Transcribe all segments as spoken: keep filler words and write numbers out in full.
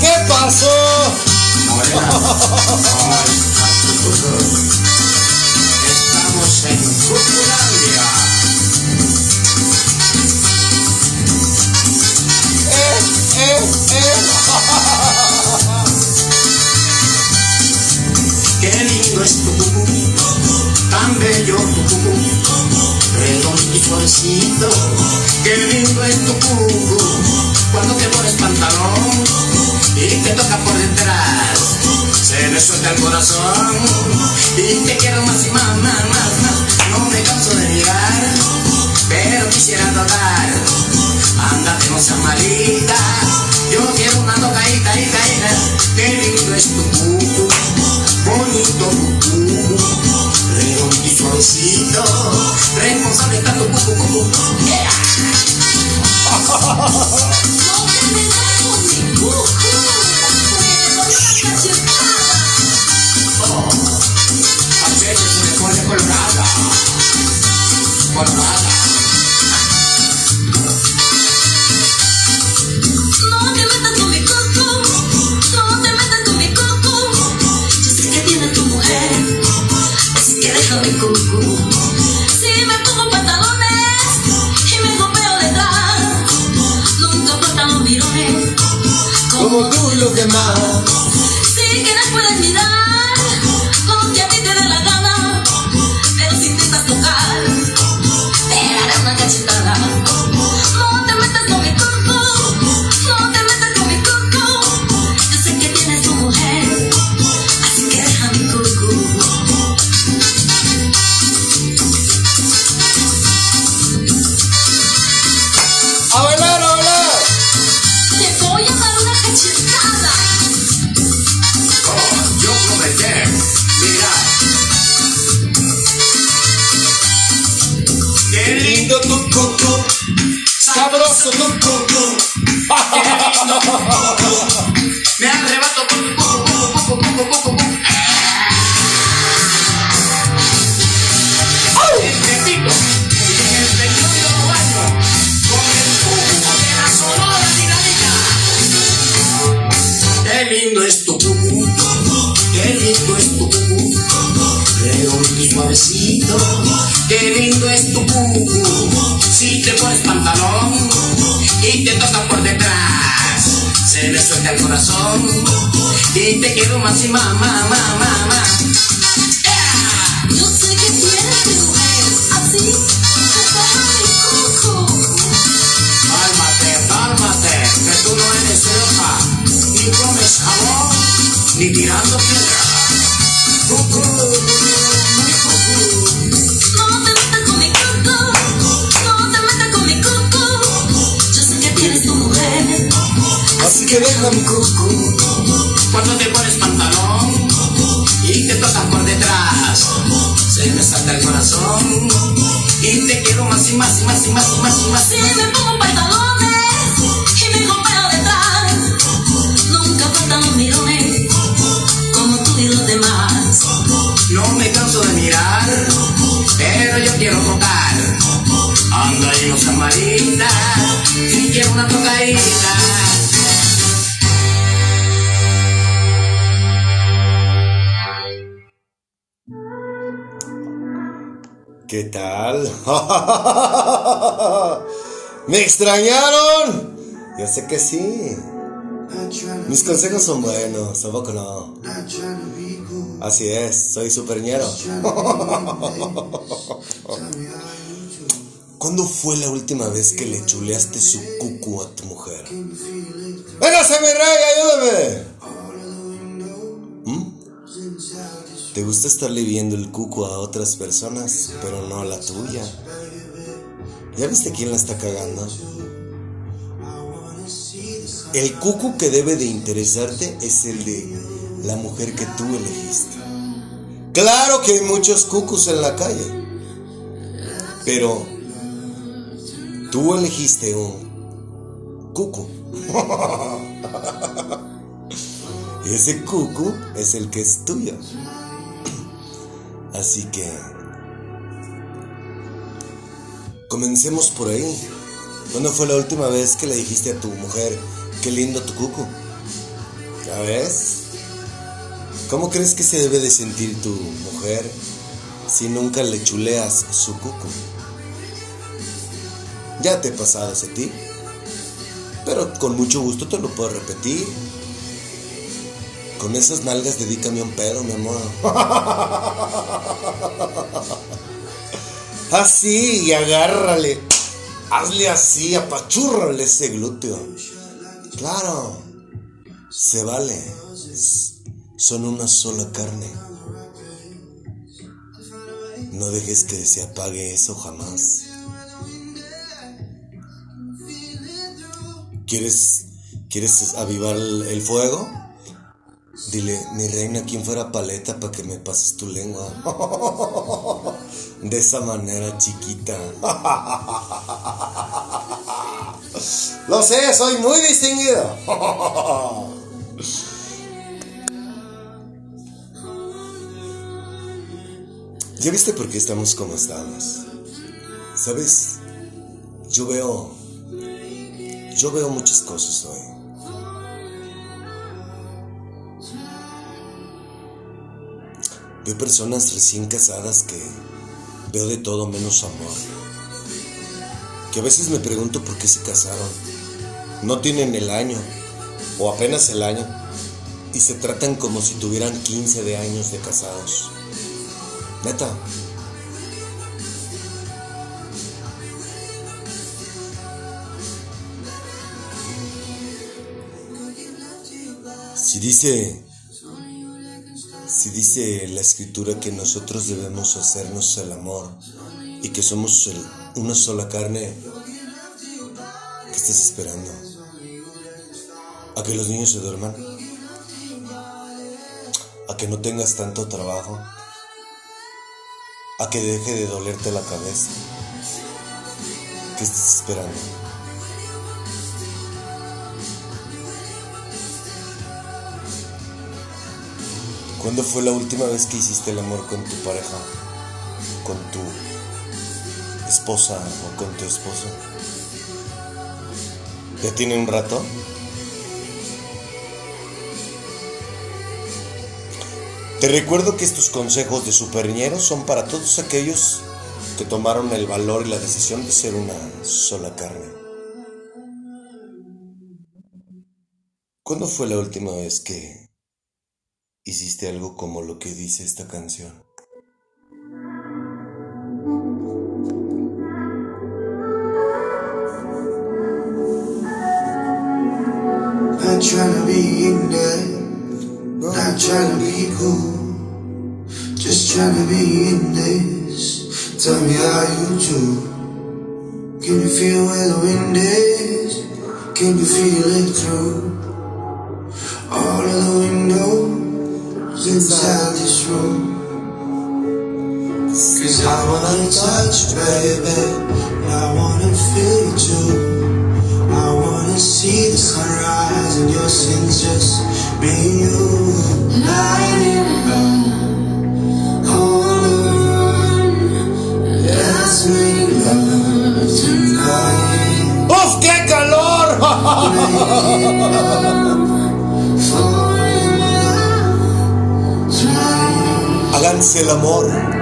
¿Qué pasó? Estamos en Cuculandia. Eh, eh, eh. Qué lindo es tu cucú, tan bello tu cucú, redondito encito. Qué lindo es tu cucú, cuando te pones pantalón y te toca por detrás, se me suelta el corazón y te quiero más y más, más, más, más. No me canso de mirar, pero quisiera tocar. Ándate, no seas malita, yo quiero una tocadita, y caída. Qué lindo es tu cucú, bonito cucú, redondo y suavecito, responsable está tu cucú, cucú. Yeah. Como tú y los demás, sí que las puedes mirar, lo que a ti te dé la gana, pero si intentas tocar, te daré una cachetada. No te metas con mi coco, no te metas con mi coco, yo sé que tienes tu mujer, así que deja mi coco. A bailar, a bailar. Te voy a dar una cachetada. Oh, yo prometí, mira. Qué lindo tu coco, sabroso tu coco. Qué lindo tu coco, me arrebato con tu coco, coco, coco, coco, coco. Qué lindo es tu cucú, qué lindo es tu cucú, redondo y suavecito, qué lindo es tu cucú, si te pones pantalón y te tocas por detrás, se me suelta el corazón y te quiero más y más, más, más, más, más. Yeah. Yo sé que quieres mi mujer, así te deja mi cucú. Cálmate, cálmate, que tú no eres celosa, ni comes jamón, ni tirando piedra. Cucú, mi cucú. No te metas con mi cucú, no te metas con mi cucú, yo sé que tienes tu mujer, así que deja mi cucú. Cuando te pones pantalón y te tocas por detrás, se me salta el corazón y te quiero más y más y más y más y más y más. Si me pongo pantalones y me golpeo detrás, como tú y los demás, no me canso de mirar, pero yo quiero tocar. Anda y no seas malita, si quiero una tocadita. ¿Qué tal? ¿Me extrañaron? Yo sé que sí. Mis consejos son buenos, tampoco no. Así es, soy superñero. ¿Cuándo fue la última vez que le chuleaste su cucú a tu mujer? ¡Véngase, mi rey, ayúdame! ¿Mm? ¿Te gusta estarle viendo el cucú a otras personas, pero no a la tuya? ¿Ya viste quién la está cagando? El cucú que debe de interesarte es el de la mujer que tú elegiste. Claro que hay muchos cucús en la calle, pero tú elegiste un cucú. Y ese cucú es el que es tuyo. Así que comencemos por ahí. ¿Cuándo fue la última vez que le dijiste a tu mujer, qué lindo tu cucu? ¿Ya ves? ¿Cómo crees que se debe de sentir tu mujer si nunca le chuleas su cucu? Ya te he pasado ese tip, pero con mucho gusto te lo puedo repetir. Con esas nalgas dedícame un pedo, mi amor. Así, y agárrale. Hazle así, apachúrrale ese glúteo. Claro, se vale. Son una sola carne. No dejes que se apague eso jamás. ¿Quieres, quieres avivar el fuego? Dile, mi reina, ¿quién fuera paleta para que me pases tu lengua? De esa manera, chiquita. Lo sé, soy muy distinguido. ¿Ya viste por qué estamos como estamos? ¿Sabes? Yo veo... Yo veo muchas cosas hoy. Veo personas recién casadas que veo de todo menos amor. Que a veces me pregunto por qué se casaron. No tienen el año, o apenas el año, y se tratan como si tuvieran quince de años de casados. Neta. Si dice... Si dice la escritura que nosotros debemos hacernos el amor y que somos el, una sola carne, ¿qué estás esperando? ¿A que los niños se duerman? ¿A que no tengas tanto trabajo? ¿A que deje de dolerte la cabeza? ¿Qué estás esperando? ¿Cuándo fue la última vez que hiciste el amor con tu pareja, con tu esposa o con tu esposo? ¿Ya tiene un rato? Te recuerdo que estos consejos de superñeros son para todos aquellos que tomaron el valor y la decisión de ser una sola carne. ¿Cuándo fue la última vez que hiciste algo como lo que dice esta canción? Not trying to be in there, not trying to be cool, just trying to be in this. Tell me how you do. Can you feel where the wind is? Can you feel it through all of the windows inside this room? Cause I wanna touch, baby, I wanna feel you too. I wanna see the sunrise and your sins just be you. Light it up, hold on, let's make love tonight. ¡Uf, qué calor! Háganse el amor. Yeah.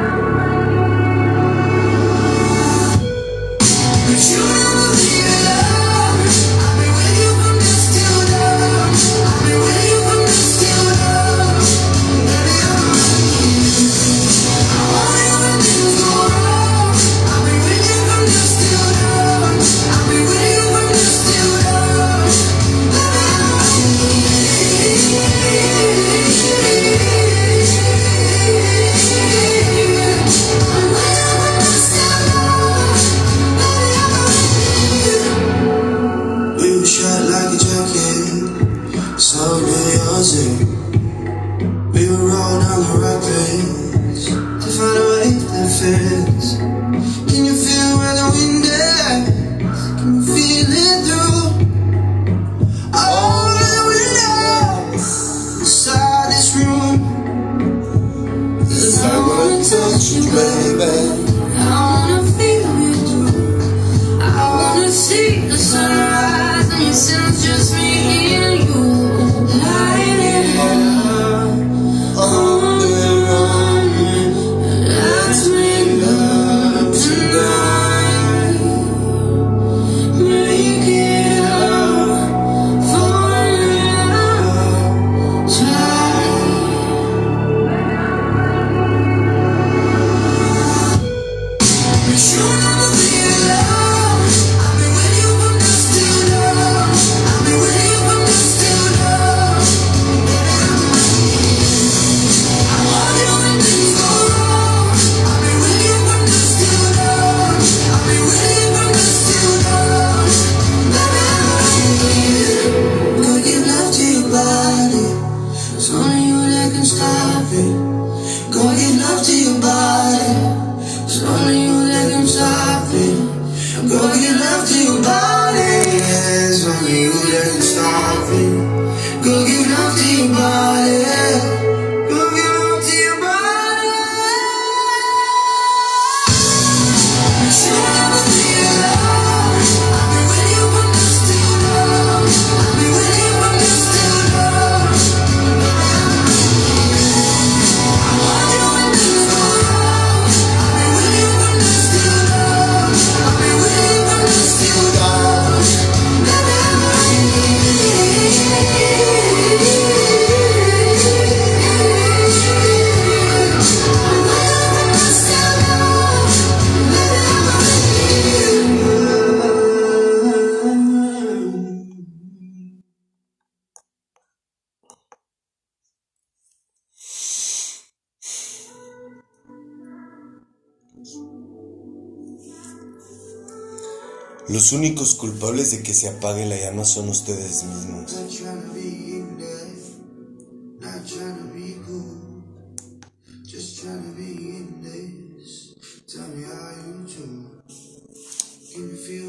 Los únicos culpables de que se apague la llama son ustedes mismos.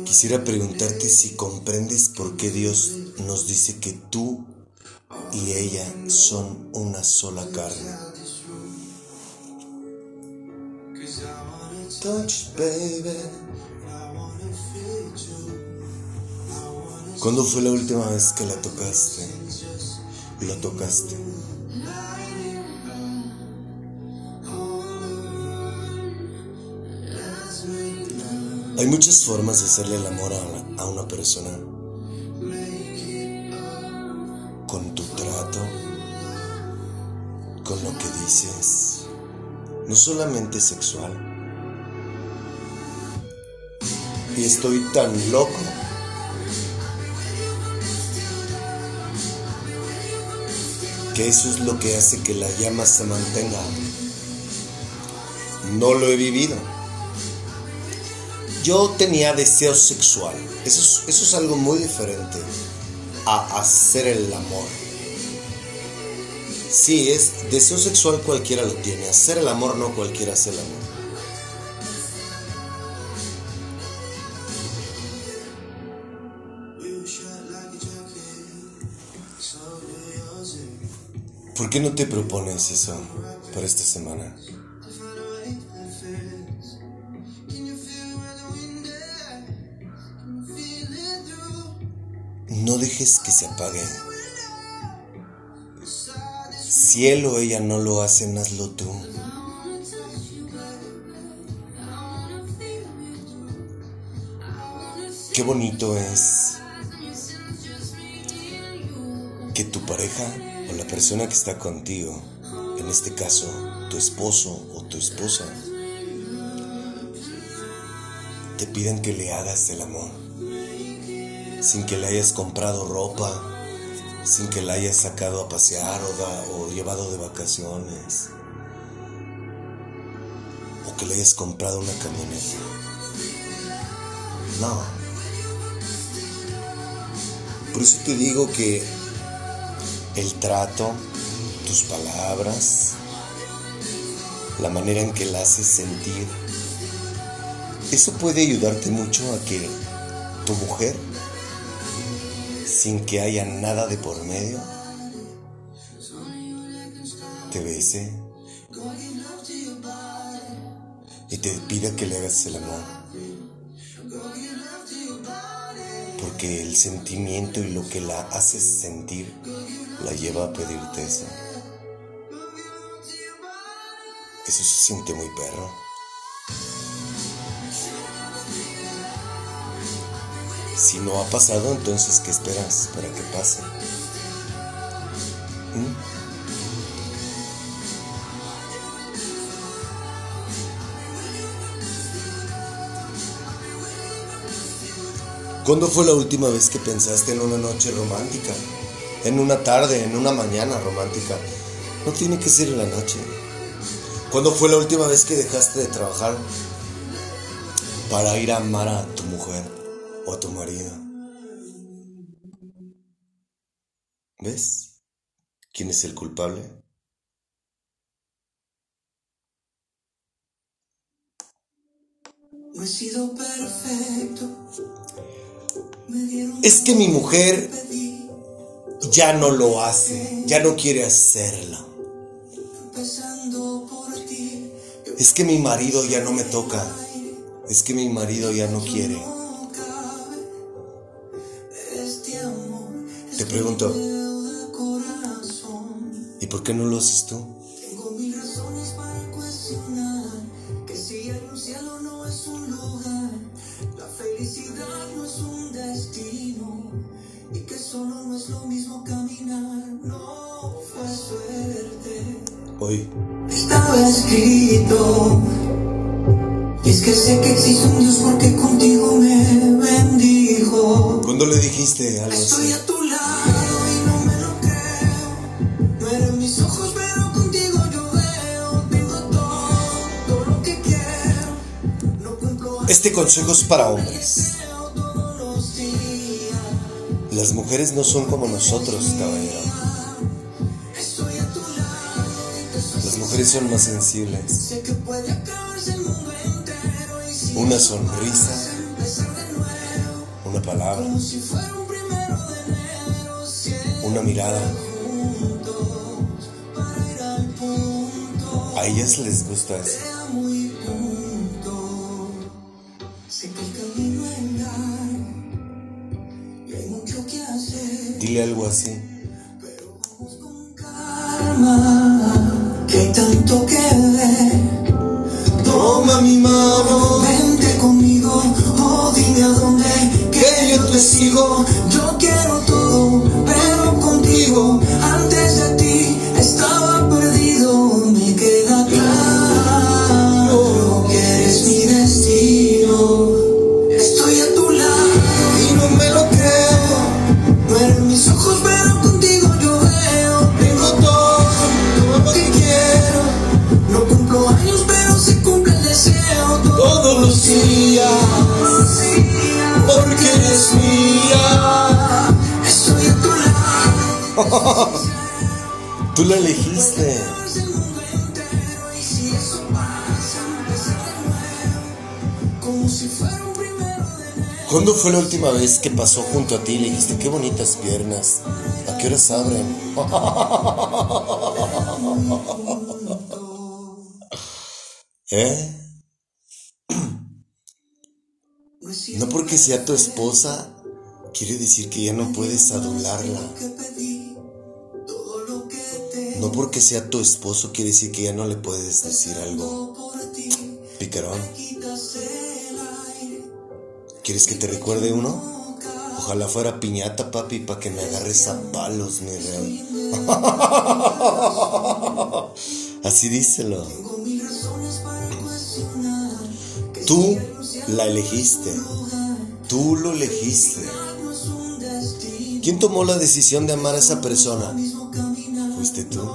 Quisiera preguntarte si comprendes por qué Dios nos dice que tú y ella son una sola carne. ¿Cuándo fue la última vez que la tocaste? La tocaste. Hay muchas formas de hacerle el amor a, a una persona. Con tu trato, con lo que dices, no solamente sexual. Y estoy tan loco. Que eso es lo que hace que la llama se mantenga. No lo he vivido. Yo tenía deseo sexual. Eso es, eso es algo muy diferente a hacer el amor. Sí, es deseo sexual, cualquiera lo tiene. Hacer el amor, no cualquiera hace el amor. ¿Por qué no te propones eso para esta semana? No dejes que se apague. Si él o ella no lo hacen, hazlo tú. Qué bonito es que tu pareja o la persona que está contigo, en este caso tu esposo o tu esposa, te pidan que le hagas el amor. Sin que le hayas comprado ropa, sin que la hayas sacado a pasear o, da, o llevado de vacaciones, o que le hayas comprado una camioneta. No. Por eso te digo que el trato, tus palabras, la manera en que la haces sentir, eso puede ayudarte mucho a que tu mujer, sin que haya nada de por medio, te bese y te pida que le hagas el amor, porque el sentimiento y lo que la haces sentir la lleva a pedirte eso. Eso se siente muy perro. Si no ha pasado, entonces ¿qué esperas para que pase? ¿Mm? ¿Cuándo fue la última vez que pensaste en una noche romántica? En una tarde, en una mañana romántica. No tiene que ser en la noche. ¿Cuándo fue la última vez que dejaste de trabajar para ir a amar a tu mujer? O a tu marido. ¿Ves? ¿Quién es el culpable? No he sido perfecto. Es que mi mujer ya no lo hace, ya no quiere hacerlo. Es que mi marido ya no me toca. Es que mi marido ya no quiere. Te pregunto, ¿y por qué no lo haces tú? Tengo mil razones para cuestionar que si el cielo no es un lugar, la felicidad no es un destino y que solo no es lo mismo caminar, no fue suerte. Hoy estaba escrito, y es que sé que existe un Dios porque contigo me bendijo. ¿Cuándo le dijiste algo así? Este consejo es para hombres. Las mujeres no son como nosotros, caballero. Las mujeres son más sensibles. Una sonrisa, una palabra, una mirada. A ellas les gusta eso. Dile algo así. Toma mi mano, vente conmigo, oh dime a dónde, que yo te sigo. Yo quiero todo, pero contigo, antes de ti estaba perdido. Me queda claro que eres mi destino. Estoy a tu lado y no me lo creo, no eran mis ojos, pero contigo yo veo. Tengo todo, todo lo que quiero, no cumplo años, pero se cumple. Todos los días, porque eres mía, estoy a tu lado. Tú la elegiste. ¿Cuándo fue la última vez que pasó junto a ti y le dijiste qué bonitas piernas? ¿A qué horas abren? ¿Eh? No porque sea tu esposa quiere decir que ya no puedes adularla. No porque sea tu esposo quiere decir que ya no le puedes decir algo. Picarón, ¿quieres que te recuerde uno? Ojalá fuera piñata, papi, para que me agarres a palos, mi reo. Así díselo. Tú la elegiste, tú lo elegiste. ¿Quién tomó la decisión de amar a esa persona? Fuiste tú.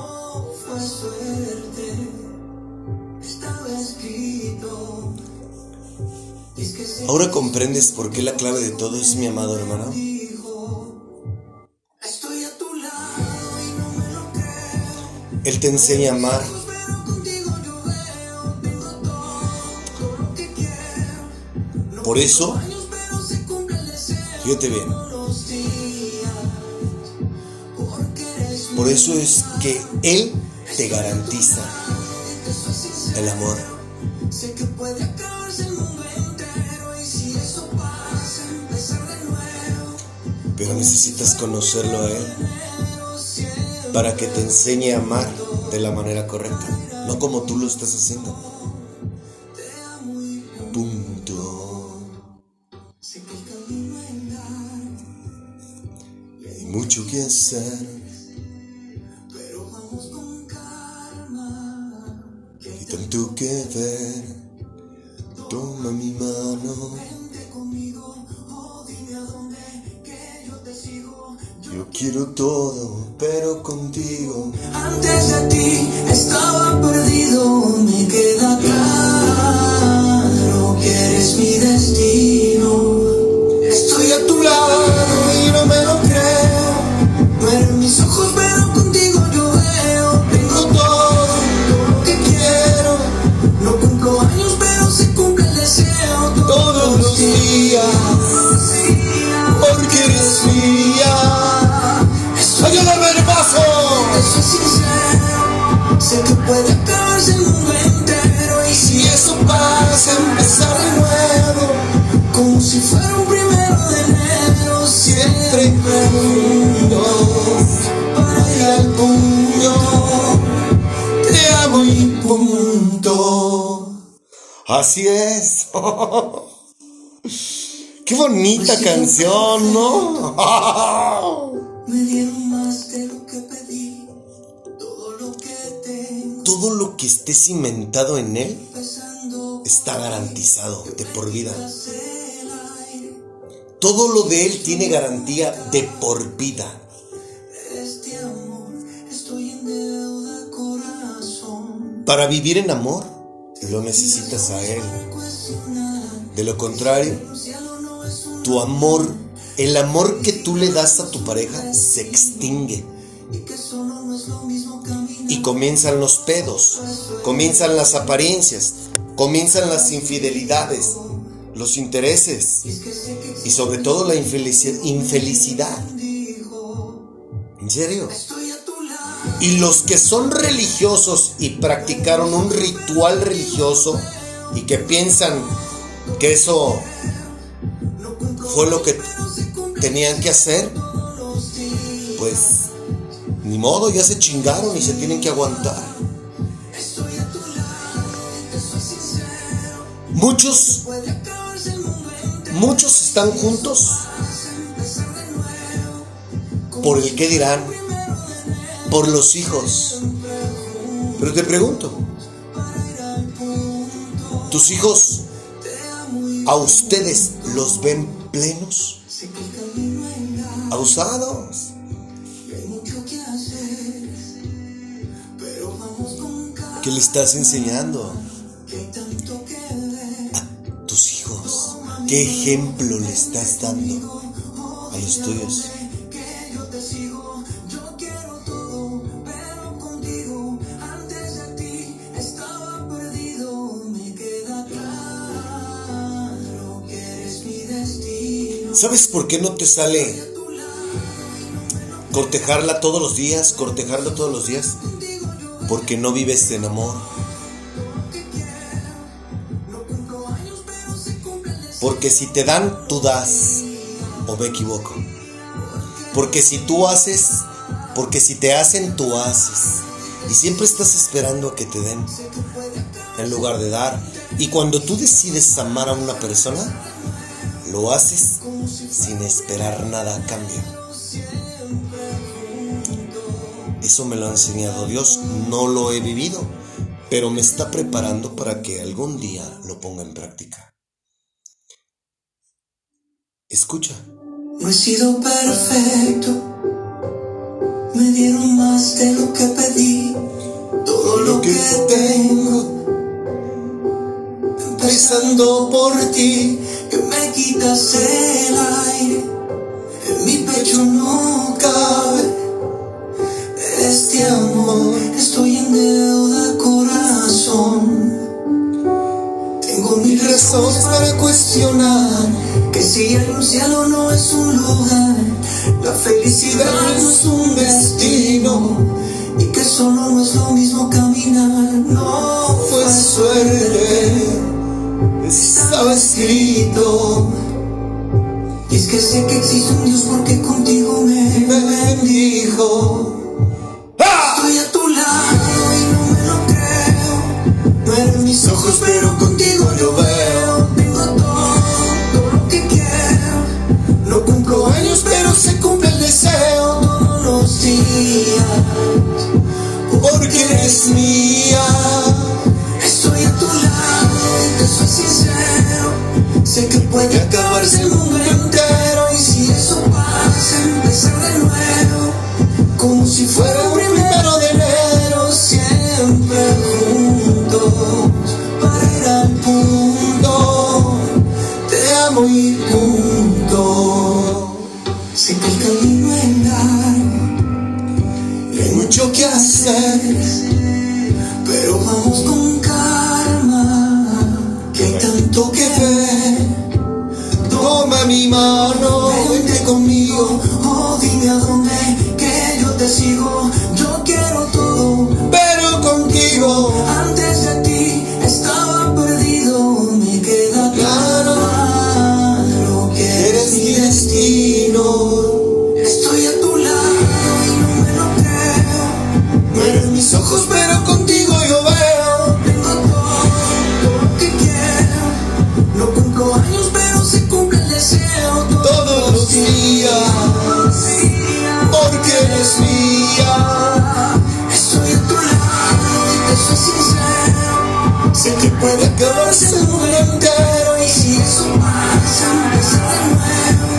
Ahora comprendes por qué la clave de todo es mi amado hermano. Él te enseña a amar. Por eso, fíjate bien, por eso es que Él te garantiza el amor. Pero necesitas conocerlo a Él para que te enseñe a amar de la manera correcta, no como tú lo estás haciendo. Punto. Mucho que hacer, pero vamos con calma. Y tanto que ver, toma mi mano. Vente conmigo, oh dime a dónde, que yo te sigo. Yo quiero todo, pero contigo. Antes de ti estaba perdido, me queda claro que eres mi destino. Estoy a tu lado y no me lo creo. Mis ojos, pero contigo yo veo. Tengo todo, todo lo que quiero. No cumplo años, pero se cumple el deseo. Todos, todos los días, días, porque eres mía. Estoy a la verbazo. Soy sincero, sé que puede acabarse el mundo entero. Y si eso pasa, empezar de nuevo, como si fuera un primero de enero. Siempre y para ir al puño, te amo y punto. Así es. Qué bonita pues canción, ¿no? Me dieron más de lo que pedí. Todo lo que tengo, todo lo que esté cimentado en él está garantizado de por vida. Todo lo de él tiene garantía de por vida. Para vivir en amor, lo necesitas a él. De lo contrario, tu amor el amor que tú le das a tu pareja se extingue. Y comienzan los pedos, comienzan las apariencias, comienzan las infidelidades, los intereses y sobre todo la infelicidad. ¿En serio? Y los que son religiosos y practicaron un ritual religioso y que piensan que eso fue lo que tenían que hacer, pues ni modo, ya se chingaron y se tienen que aguantar. Muchos, muchos están juntos por el qué dirán, por los hijos. Pero te pregunto, ¿tus hijos a ustedes los ven plenos? Abusados. ¿Qué le estás enseñando a tus hijos? ¿Qué ejemplo le estás dando a los tuyos? ¿Sabes por qué no te sale cortejarla todos los días, cortejarla todos los días? Porque no vives en amor. Porque si te dan, tú das. O me equivoco. Porque si tú haces, porque si te hacen, tú haces. Y siempre estás esperando a que te den, en lugar de dar. Y cuando tú decides amar a una persona, lo haces sin esperar nada a cambio. Eso me lo ha enseñado Dios. No lo he vivido, pero me está preparando para que algún día lo ponga en práctica. Escucha. No he sido perfecto. Me dieron más de lo que pedí. Todo lo que tengo, empezando por ti, que me quitas el aire, en mi pecho no cabe este amor. Estoy en deuda, corazón. Tengo mil razones para cuestionar que si el cielo no es un lugar, la felicidad no es un destino, y que solo no es lo mismo caminar. No fue suerte, estaba escrito. Y es que sé que existe un Dios porque contigo me bendijo. ¡Ah! Estoy a tu lado y no me lo creo. No eres mis ojos, pero contigo yo veo. Tengo todo, todo lo que quiero. No cumplo años, pero se cumple el deseo todos los días, porque eres mía. Estoy a tu lado, te soy sincero, sé que puede acabarse el mundo entero, y si eso pasa, empezar de nuevo, como si fuera un primero de enero, siempre juntos, para ir al punto, te amo y punto. Sé que el camino es largo, y hay mucho que hacer, pero vamos con calma. Hay tanto que ver. Toma mi mano, vente conmigo, oh dime a dónde, que yo te sigo. Yo quiero todo, pero contigo. Antes de ti estaba perdido, me queda claro, claro que eres mi destino. Estoy a tu lado y no me lo creo. No eres mis ojos, pero contigo yo veo. Todos los días, porque eres mía. Estoy a tu lado y te soy sincero, sé que puede acabarse el mundo entero, y si eso pasa, empezar de nuevo,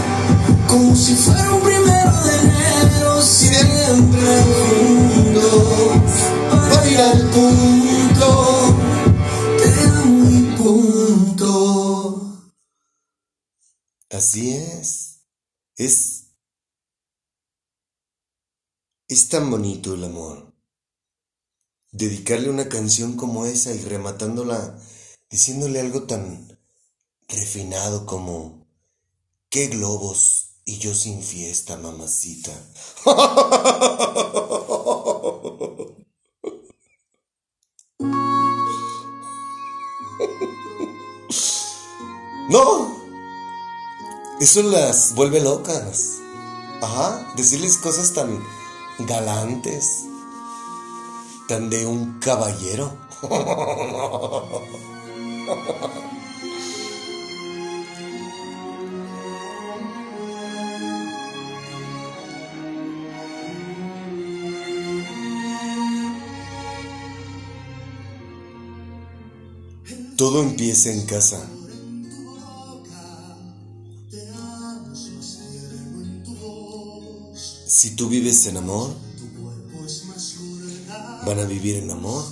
como si fuera un primero de enero, siempre juntos, para ir al punto, te amo y punto. Así es. Es, es tan bonito el amor. Dedicarle una canción como esa y rematándola diciéndole algo tan refinado como "qué globos y yo sin fiesta, mamacita". ¡No! Eso las vuelve locas. Ajá, decirles cosas tan galantes, tan de un caballero. Todo empieza en casa. Si tú vives en amor, van a vivir en amor.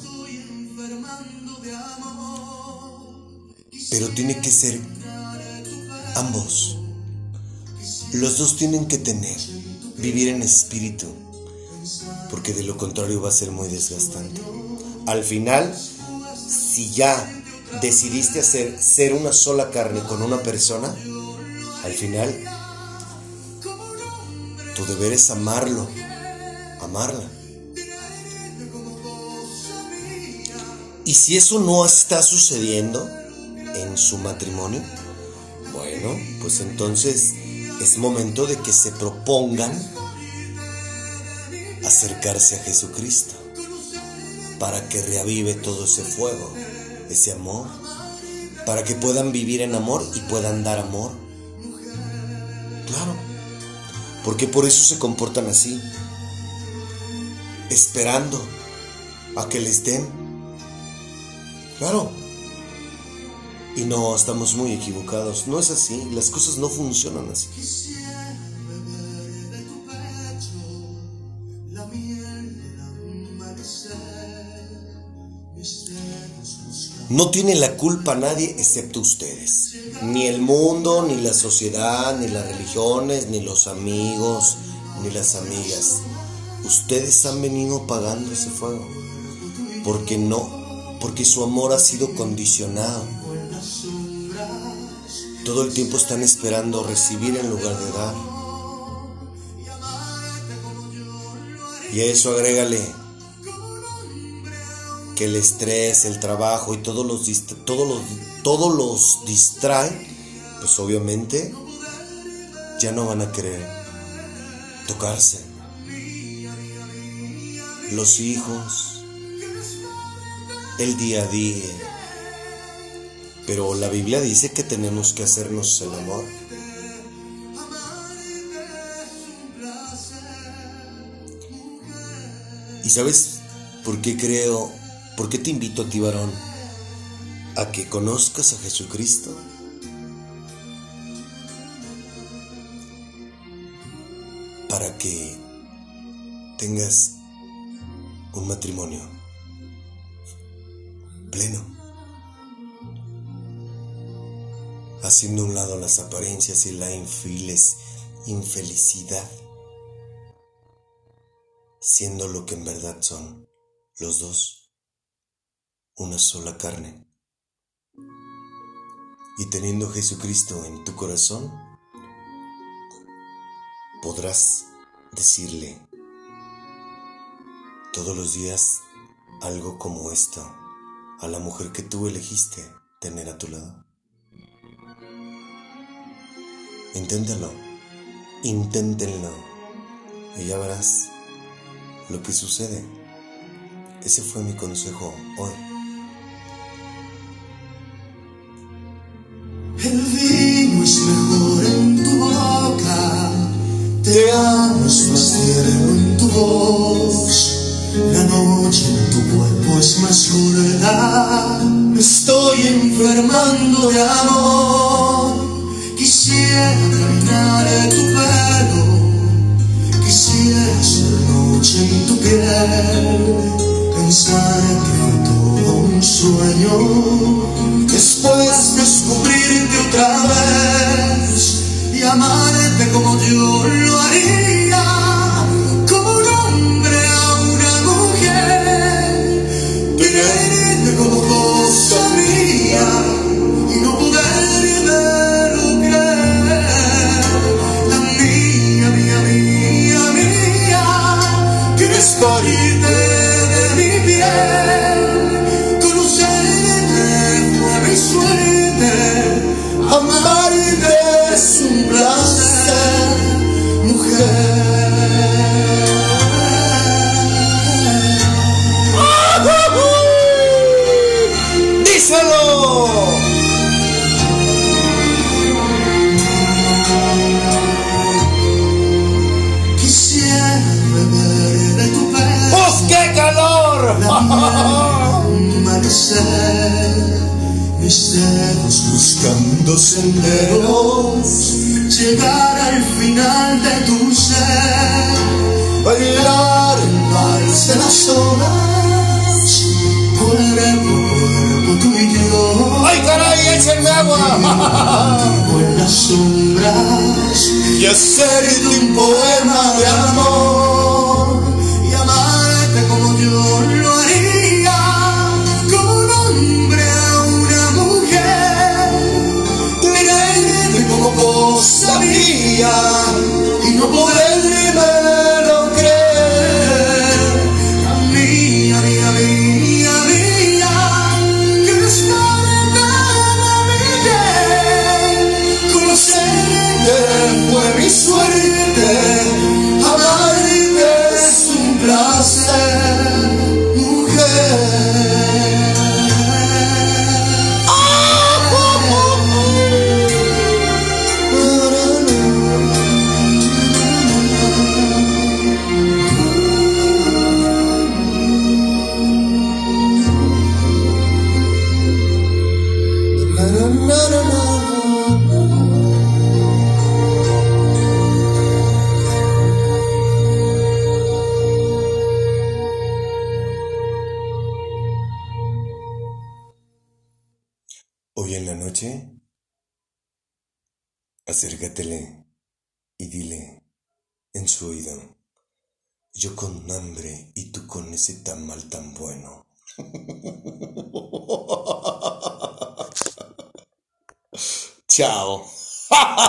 Pero tiene que ser ambos. Los dos tienen que tener, vivir en espíritu, porque de lo contrario va a ser muy desgastante. Al final, si ya decidiste hacer ser una sola carne con una persona, al final tu deber es amarlo, amarla. Y si eso no está sucediendo en su matrimonio, bueno, pues entonces es momento de que se propongan acercarse a Jesucristo para que reavive todo ese fuego, ese amor, para que puedan vivir en amor y puedan dar amor. Claro, porque por eso se comportan así, esperando a que les den. Claro, y no, estamos muy equivocados, no es así, las cosas no funcionan así. No tiene la culpa nadie excepto ustedes. Ni el mundo, ni la sociedad, ni las religiones, ni los amigos, ni las amigas. Ustedes han venido pagando ese fuego. Porque no, porque su amor ha sido condicionado. Todo el tiempo están esperando recibir en lugar de dar. Y a eso agrégale que el estrés, el trabajo y todos los, todos los, todos los distraen, pues obviamente ya no van a querer tocarse. Los hijos, el día a día. Pero la Biblia dice que tenemos que hacernos el amor. ¿Y sabes por qué creo? ¿Por qué te invito a ti, varón? A que conozcas a Jesucristo. Para que tengas un matrimonio pleno. Haciendo a un lado las apariencias y la infeliz, infelicidad. Siendo lo que en verdad son los dos. Una sola carne. Y teniendo a Jesucristo en tu corazón, podrás decirle todos los días algo como esto a la mujer que tú elegiste tener a tu lado. Inténtalo, inténtenlo, y ya verás lo que sucede. Ese fue mi consejo hoy. El vino es mejor en tu boca, te amo es más tierno en tu voz, la noche en tu cuerpo es más cruda, me estoy enfermando de amor. Quisiera caminar en tu pelo, quisiera ser noche en tu piel, pensar en que fue todo un sueño, después descubrir otra vez y amarte como yo. senderos, llegar al final de tu ser, bailar en vals de las horas, volver por cuerpo tú y yo. ¡Ay, caray, échenme agua! En las sombras y hacerte un poema de amor y amarte como yo lo haría, como un hombre a una mujer, quererte como vos sabía y no poderme lo creer. Mía, mía, mía, mía, que es parte de mi vida, conocerte fue mi suerte, amarte es un placer. Hoy en la noche, acérgatele y dile en su oído: yo con hambre y tú con ese tamal tan bueno. Chao.